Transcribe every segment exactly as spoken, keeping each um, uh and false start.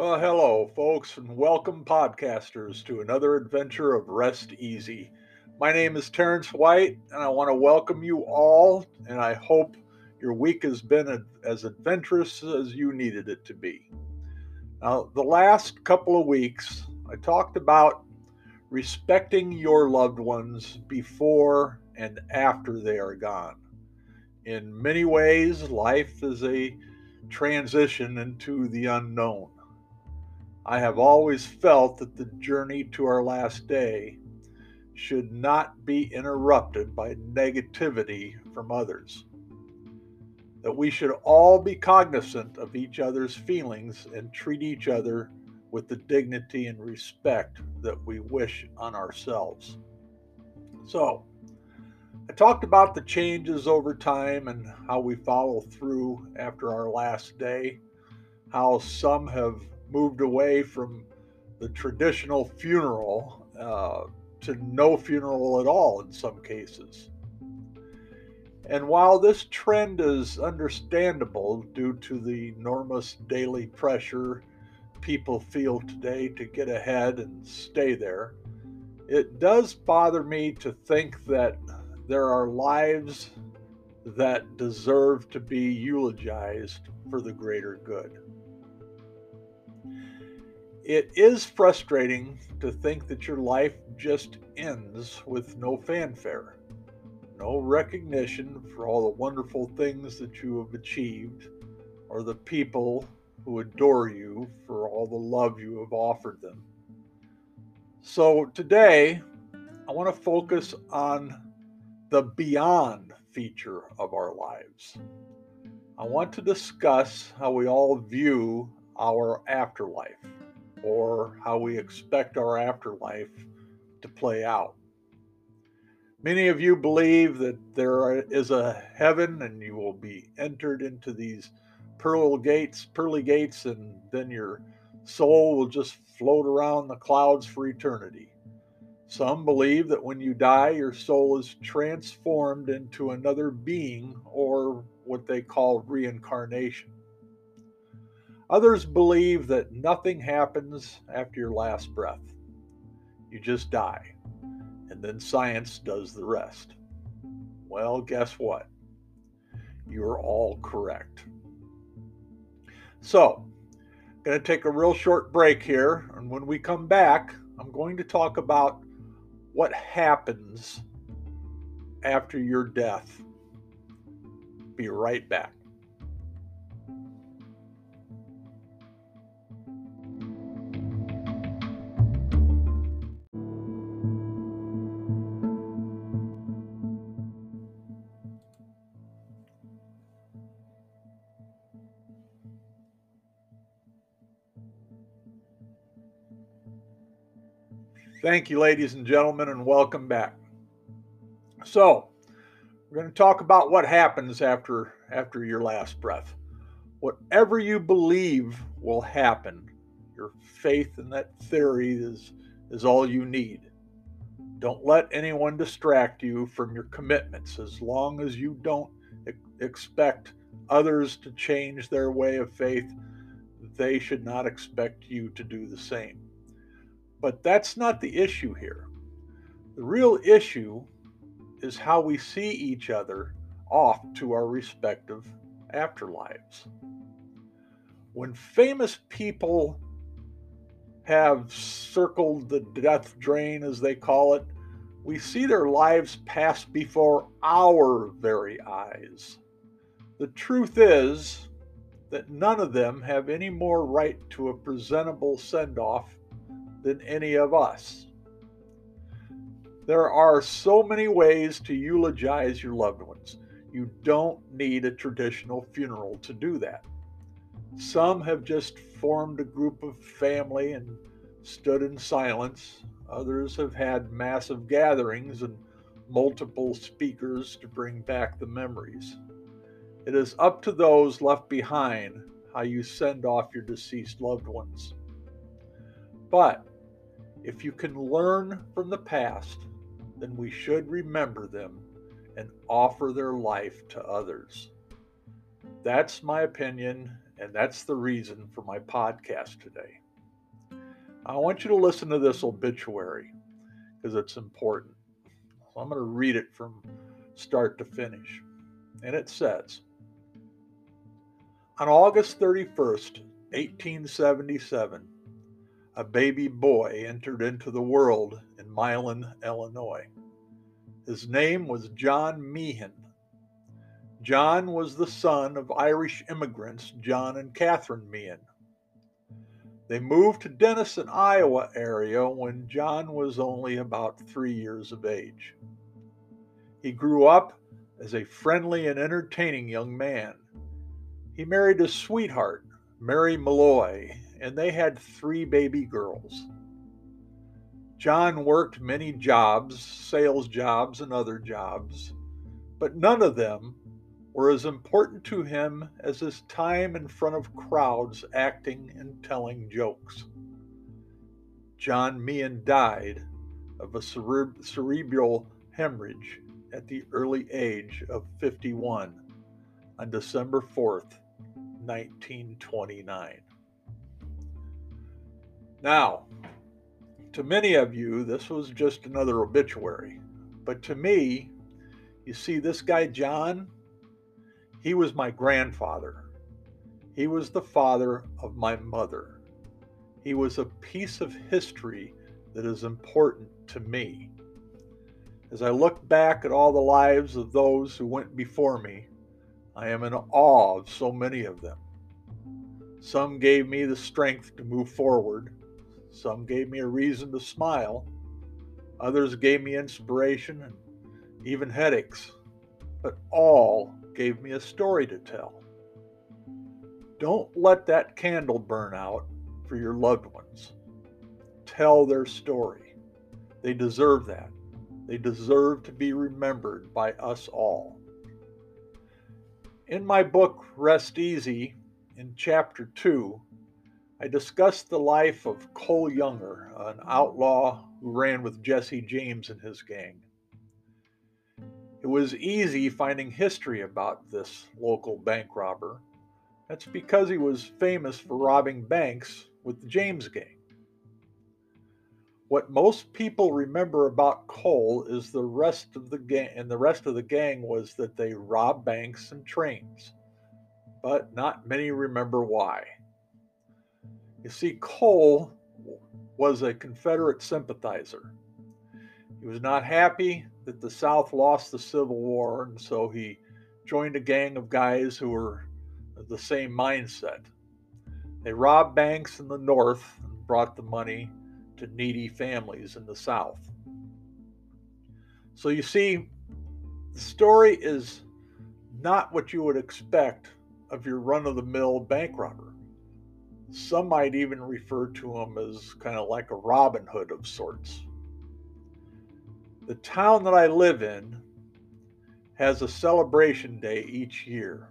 Well, hello, folks, and welcome, podcasters, to another adventure of Rest Easy. My name is Terrence White, and I want to welcome you all, and I hope your week has been as adventurous as you needed it to be. Now, the last couple of weeks, I talked about respecting your loved ones before and after they are gone. In many ways, life is a transition into the unknown. I have always felt that the journey to our last day should not be interrupted by negativity from others, that we should all be cognizant of each other's feelings and treat each other with the dignity and respect that we wish on ourselves. So, I talked about the changes over time and how we follow through after our last day, how some have moved away from the traditional funeral uh, to no funeral at all in some cases. And while this trend is understandable due to the enormous daily pressure people feel today to get ahead and stay there, it does bother me to think that there are lives that deserve to be eulogized for the greater good. It is frustrating to think that your life just ends with no fanfare, no recognition for all the wonderful things that you have achieved, or the people who adore you for all the love you have offered them. So today, I want to focus on the beyond feature of our lives. I want to discuss how we all view our afterlife, or how we expect our afterlife to play out. Many of you believe that there is a heaven and you will be entered into these pearl gates, pearly gates, and then your soul will just float around the clouds for eternity. Some believe that when you die, your soul is transformed into another being, or what they call reincarnation. Others believe that nothing happens after your last breath. You just die, and then science does the rest. Well, guess what? You're all correct. So, I'm going to take a real short break here, and when we come back, I'm going to talk about what happens after your death. Be right back. Thank you, ladies and gentlemen, and welcome back. So, we're going to talk about what happens after after your last breath. Whatever you believe will happen, your faith in that theory is, is all you need. Don't let anyone distract you from your commitments, as long as you don't e- expect others to change their way of faith. They should not expect you to do the same. But that's not the issue here. The real issue is how we see each other off to our respective afterlives. When famous people have circled the death drain, as they call it, we see their lives pass before our very eyes. The truth is that none of them have any more right to a presentable send-off than any of us. There are so many ways to eulogize your loved ones. You don't need a traditional funeral to do that. Some have just formed a group of family and stood in silence. Others have had massive gatherings and multiple speakers to bring back the memories. It is up to those left behind how you send off your deceased loved ones. But if you can learn from the past, then we should remember them and offer their life to others. That's my opinion, and that's the reason for my podcast today. I want you to listen to this obituary because it's important. So I'm going to read it from start to finish. And it says, on August thirty-first, eighteen seventy-seven, a baby boy entered into the world in Milan, Illinois. His name was John Meehan. John was the son of Irish immigrants John and Catherine Meehan. They moved to Denison, Iowa area when John was only about three years of age. He grew up as a friendly and entertaining young man. He married his sweetheart, Mary Malloy, and they had three baby girls. John worked many jobs, sales jobs and other jobs, but none of them were as important to him as his time in front of crowds acting and telling jokes. John Meehan died of a cere- cerebral hemorrhage at the early age of fifty-one on December fourth, nineteen twenty-nine. Now, to many of you, this was just another obituary, but to me, you see, this guy John, he was my grandfather. He was the father of my mother. He was a piece of history that is important to me. As I look back at all the lives of those who went before me, I am in awe of so many of them. Some gave me the strength to move forward. Some gave me a reason to smile. Others gave me inspiration and even headaches, but all gave me a story to tell. Don't let that candle burn out for your loved ones. Tell their story. They deserve that. They deserve to be remembered by us all. In my book, Rest Easy, in chapter two, I discussed the life of Cole Younger, an outlaw who ran with Jesse James and his gang. It was easy finding history about this local bank robber. That's because he was famous for robbing banks with the James gang. What most people remember about Cole is the rest of the gang, and the rest of the gang was that they robbed banks and trains, but not many remember why. You see, Cole was a Confederate sympathizer. He was not happy that the South lost the Civil War, and so he joined a gang of guys who were of the same mindset. They robbed banks in the North and brought the money to needy families in the South. So you see, the story is not what you would expect of your run-of-the-mill bank robber. Some might even refer to him as kind of like a Robin Hood of sorts. The town that I live in has a celebration day each year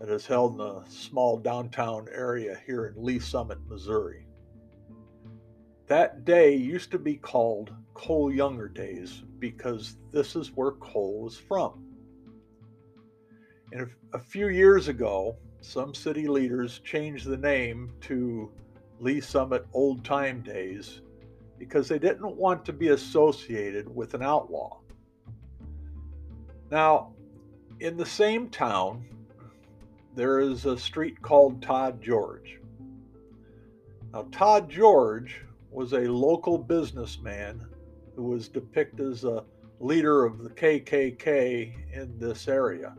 that is held in a small downtown area here in Lee Summit, Missouri. That day used to be called Cole Younger Days because this is where Cole was from. And a few years ago, some city leaders changed the name to Lee Summit Old Time Days because they didn't want to be associated with an outlaw. Now, in the same town, there is a street called Todd George. Now, Todd George was a local businessman who was depicted as a leader of the K K K in this area.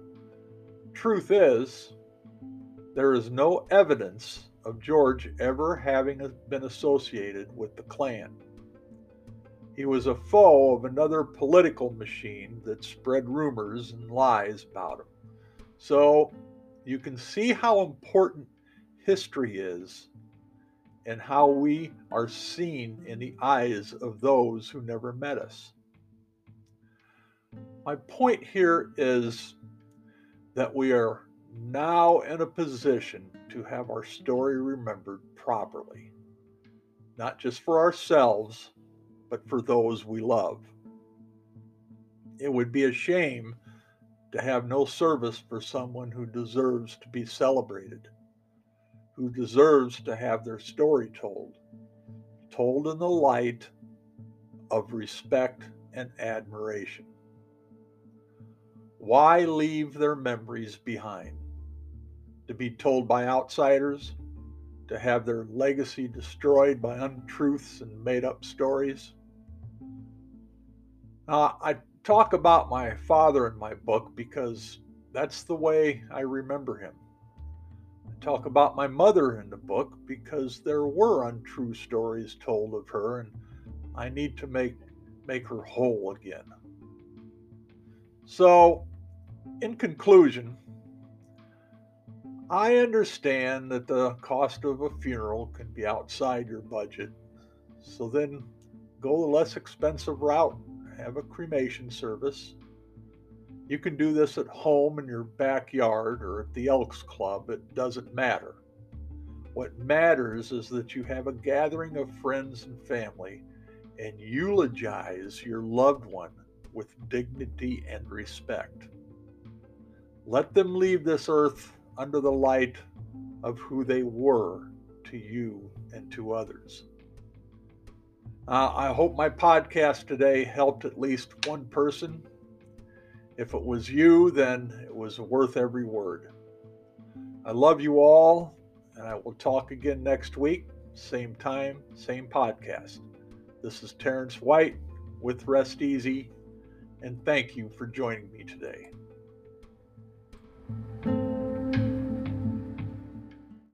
Truth is, there is no evidence of George ever having been associated with the Klan. He was a foe of another political machine that spread rumors and lies about him. So you can see how important history is and how we are seen in the eyes of those who never met us. My point here is that we are now in a position to have our story remembered properly, not just for ourselves, but for those we love. It would be a shame to have no service for someone who deserves to be celebrated, who deserves to have their story told, told in the light of respect and admiration. Why leave their memories behind? To be told by outsiders, to have their legacy destroyed by untruths and made-up stories? Uh, I talk about my father in my book because that's the way I remember him. I talk about my mother in the book because there were untrue stories told of her, and I need to make, make her whole again. So, in conclusion, I understand that the cost of a funeral can be outside your budget, so then go the less expensive route. Have a cremation service. You can do this at home in your backyard or at the Elks Club. It doesn't matter. What matters is that you have a gathering of friends and family and eulogize your loved one with dignity and respect. Let them leave this earth under the light of who they were to you and to others. Uh, I hope my podcast today helped at least one person. If it was you, then it was worth every word. I love you all, and I will talk again next week, same time, same podcast. This is Terrence White with Rest Easy, and thank you for joining me today.